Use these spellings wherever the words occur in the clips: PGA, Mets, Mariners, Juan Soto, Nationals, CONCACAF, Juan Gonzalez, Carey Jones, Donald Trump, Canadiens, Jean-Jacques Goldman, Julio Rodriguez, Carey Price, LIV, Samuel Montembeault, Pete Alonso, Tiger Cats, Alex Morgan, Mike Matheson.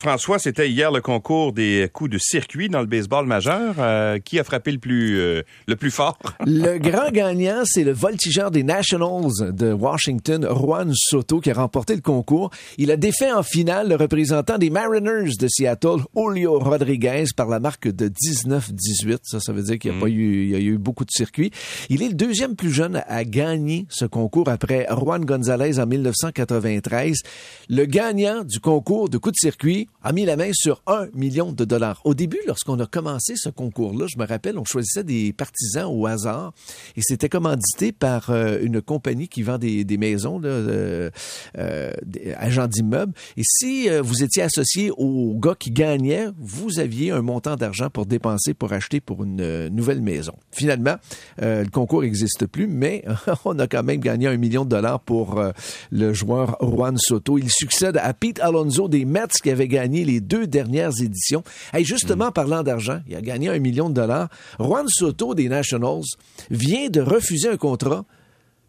François, c'était hier le concours des coups de circuit dans le baseball majeur. Qui a frappé le plus fort? Le grand gagnant, c'est le voltigeur des Nationals de Washington, Juan Soto, qui a remporté le concours. Il a défait en finale le représentant des Mariners de Seattle, Julio Rodriguez, par la marque de 19-18. Ça veut dire qu'il n'y a pas eu, il y a eu beaucoup de circuits. Il est le deuxième plus jeune à gagner ce concours après Juan Gonzalez en 1993. Le gagnant du concours de coups de circuit a mis la main sur $1 million. Au début, lorsqu'on a commencé ce concours-là, je me rappelle, on choisissait des partisans au hasard et c'était commandité par une compagnie qui vend des maisons, des agents d'immeubles. Et si vous étiez associé au gars qui gagnait, vous aviez un montant d'argent pour dépenser, pour acheter pour une nouvelle maison. Finalement, le concours n'existe plus, mais on a quand même gagné $1 million pour le joueur Juan Soto. Il succède à Pete Alonso des Mets qui avait gagné les 2 dernières éditions. Et justement, parlant d'argent, il a gagné $1 million. Juan Soto des Nationals vient de refuser un contrat,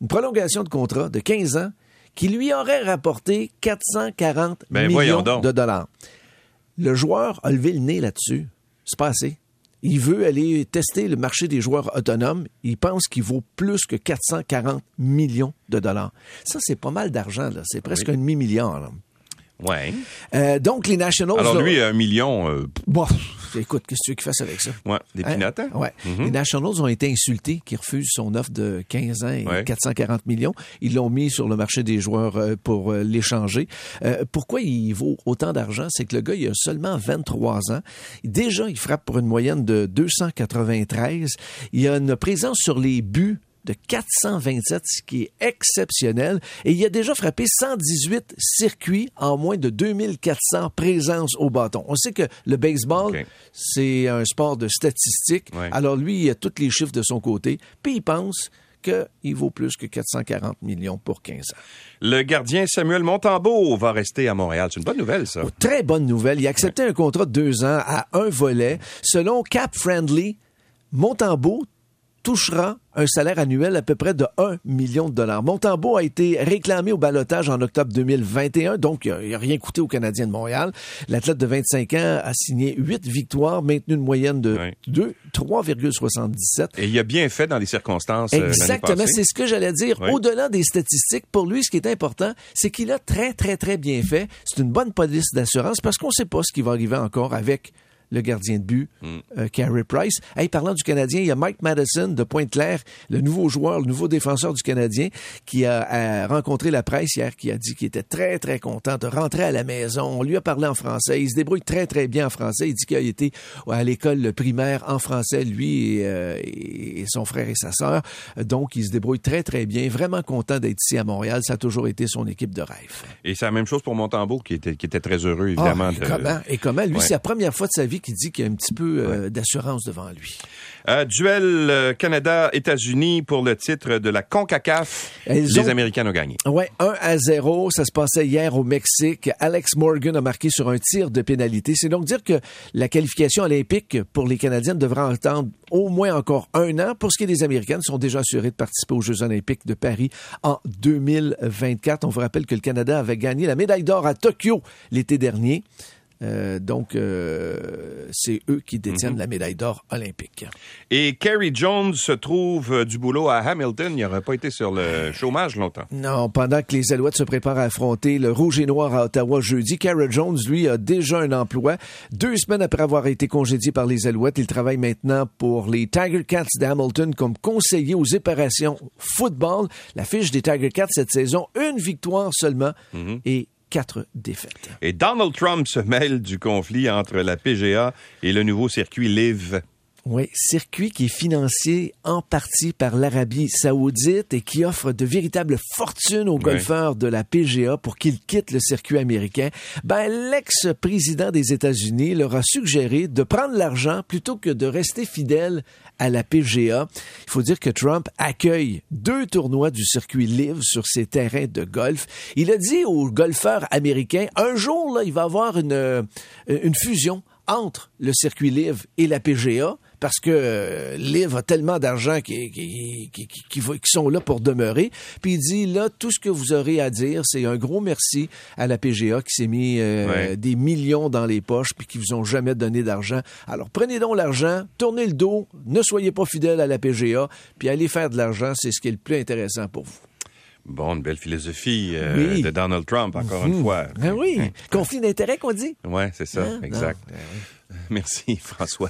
une prolongation de contrat de 15 ans qui lui aurait rapporté $440 millions. Le joueur a levé le nez là-dessus. C'est pas assez. Il veut aller tester le marché des joueurs autonomes. Il pense qu'il vaut plus que $440 millions. Ça, c'est pas mal d'argent, là. C'est presque $1,5 milliard, là. Ouais. Donc, les Nationals... Alors, lui, $1 million... Bon, écoute, qu'est-ce que tu veux qu'il fasse avec ça? Ouais, des pinottes, hein? Ouais. Mm-hmm. Les Nationals ont été insultés, qui refusent son offre de 15 ans et $440 millions. Ils l'ont mis sur le marché des joueurs pour l'échanger. Pourquoi il vaut autant d'argent? C'est que le gars, il a seulement 23 ans. Déjà, il frappe pour une moyenne de 293. Il a une présence sur les buts de 427, ce qui est exceptionnel. Et il a déjà frappé 118 circuits en moins de 2400 présences au bâton. On sait que le baseball, c'est un sport de statistiques. Ouais. Alors lui, il a tous les chiffres de son côté. Puis il pense qu'il vaut plus que $440 millions pour 15 ans. Le gardien Samuel Montembeault va rester à Montréal. C'est une bonne nouvelle, ça. Oh, très bonne nouvelle. Il a accepté un contrat de 2 ans à un volet. Selon Cap Friendly, Montembeault touchera un salaire annuel à peu près de $1 million. Montembeault a été réclamé au ballottage en octobre 2021, donc il n'a rien coûté aux Canadiens de Montréal. L'athlète de 25 ans a signé 8 victoires, maintenu une moyenne de 3,77. Et il a bien fait dans les circonstances. Exactement, c'est ce que j'allais dire. Oui. Au-delà des statistiques, pour lui, ce qui est important, c'est qu'il a très, très, très bien fait. C'est une bonne police d'assurance parce qu'on ne sait pas ce qui va arriver encore avec le gardien de but, Carey Price. Hey, parlant du Canadien, il y a Mike Matheson de Pointe-Claire, le nouveau joueur, le nouveau défenseur du Canadien, qui a rencontré la presse hier, qui a dit qu'il était très, très content de rentrer à la maison. On lui a parlé en français. Il se débrouille très, très bien en français. Il dit qu'il a été à l'école primaire en français, lui et son frère et sa sœur. Donc, il se débrouille très, très bien. Vraiment content d'être ici à Montréal. Ça a toujours été son équipe de rêve. Et c'est la même chose pour Montembeault, qui était très heureux, évidemment. Comment? Lui, c'est la première fois de sa vie qui dit qu'il y a un petit peu d'assurance devant lui. Duel Canada-États-Unis pour le titre de la CONCACAF. Les Américains ont gagné. Oui, 1-0. Ça se passait hier au Mexique. Alex Morgan a marqué sur un tir de pénalité. C'est donc dire que la qualification olympique pour les Canadiens devra attendre au moins encore 1 an. Pour ce qui est des Américaines, sont déjà assurés de participer aux Jeux olympiques de Paris en 2024. On vous rappelle que le Canada avait gagné la médaille d'or à Tokyo l'été dernier. Donc, c'est eux qui détiennent la médaille d'or olympique. Et Carey Jones se trouve du boulot à Hamilton. Il n'aurait pas été sur le chômage longtemps. Non, pendant que les Alouettes se préparent à affronter le Rouge et Noir à Ottawa jeudi, Carey Jones, lui, a déjà un emploi. 2 semaines après avoir été congédié par les Alouettes, il travaille maintenant pour les Tiger Cats de Hamilton comme conseiller aux opérations football. La fiche des Tiger Cats cette saison, 1 victoire seulement et 4 défaites. Et Donald Trump se mêle du conflit entre la PGA et le nouveau circuit LIV. Oui, circuit qui est financé en partie par l'Arabie Saoudite et qui offre de véritables fortunes aux golfeurs de la PGA pour qu'ils quittent le circuit américain. L'ex-président des États-Unis leur a suggéré de prendre l'argent plutôt que de rester fidèle à la PGA. Il faut dire que Trump accueille 2 tournois du circuit LIV sur ses terrains de golf. Il a dit aux golfeurs américains, un jour, là, il va y avoir une fusion entre le circuit LIV et la PGA. parce que LIV a tellement d'argent qui sont là pour demeurer. Puis il dit, là, tout ce que vous aurez à dire, c'est un gros merci à la PGA qui s'est mis des millions dans les poches puis qui vous ont jamais donné d'argent. Alors, prenez donc l'argent, tournez le dos, ne soyez pas fidèle à la PGA, puis allez faire de l'argent, c'est ce qui est le plus intéressant pour vous. Bon, une belle philosophie de Donald Trump, encore une fois. Ben oui, conflit d'intérêts qu'on dit. Oui, c'est ça, exact. Ben oui. Merci, François.